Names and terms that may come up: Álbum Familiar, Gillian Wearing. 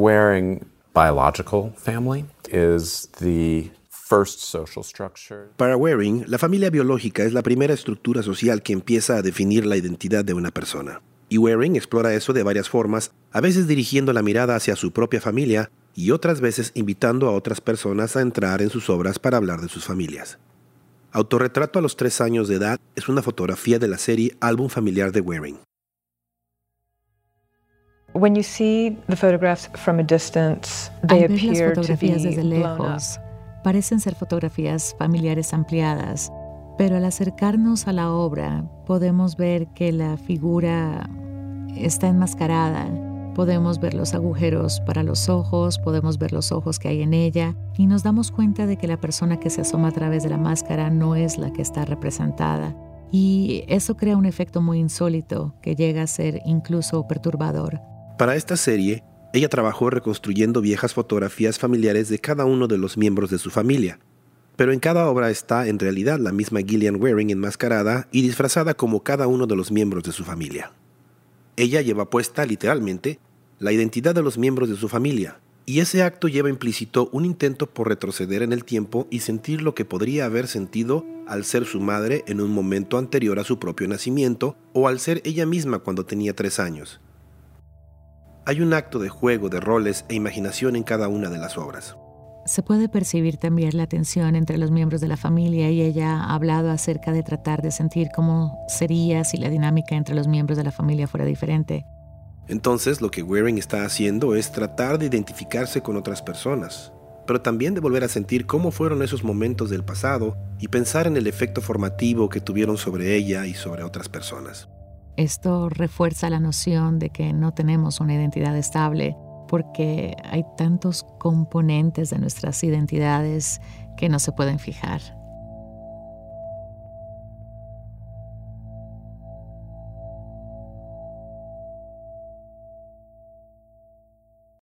Wearing biological family is the first social structure. Para Wearing, la familia biológica es la primera estructura social que empieza a definir la identidad de una persona. Y Wearing explora eso de varias formas, a veces dirigiendo la mirada hacia su propia familia y otras veces invitando a otras personas a entrar en sus obras para hablar de sus familias. Autorretrato a los 3 años de edad es una fotografía de la serie Álbum Familiar de Wearing. When you see the photographs from a distance, they appear to be blown up. Parecen ser fotografías familiares ampliadas, pero al acercarnos a la obra podemos ver que la figura está enmascarada. Podemos ver los agujeros para los ojos, podemos ver los ojos que hay en ella y nos damos cuenta de que la persona que se asoma a través de la máscara no es la que está representada. Y eso crea un efecto muy insólito que llega a ser incluso perturbador. Para esta serie, ella trabajó reconstruyendo viejas fotografías familiares de cada uno de los miembros de su familia. Pero en cada obra está, en realidad, la misma Gillian Wearing enmascarada y disfrazada como cada uno de los miembros de su familia. Ella lleva puesta, literalmente, la identidad de los miembros de su familia. Y ese acto lleva implícito un intento por retroceder en el tiempo y sentir lo que podría haber sentido al ser su madre en un momento anterior a su propio nacimiento o al ser ella misma cuando tenía 3 años. Hay un acto de juego de roles e imaginación en cada una de las obras. Se puede percibir también la tensión entre los miembros de la familia y ella ha hablado acerca de tratar de sentir cómo sería si la dinámica entre los miembros de la familia fuera diferente. Entonces, lo que Wearing está haciendo es tratar de identificarse con otras personas, pero también de volver a sentir cómo fueron esos momentos del pasado y pensar en el efecto formativo que tuvieron sobre ella y sobre otras personas. Esto refuerza la noción de que no tenemos una identidad estable, porque hay tantos componentes de nuestras identidades que no se pueden fijar.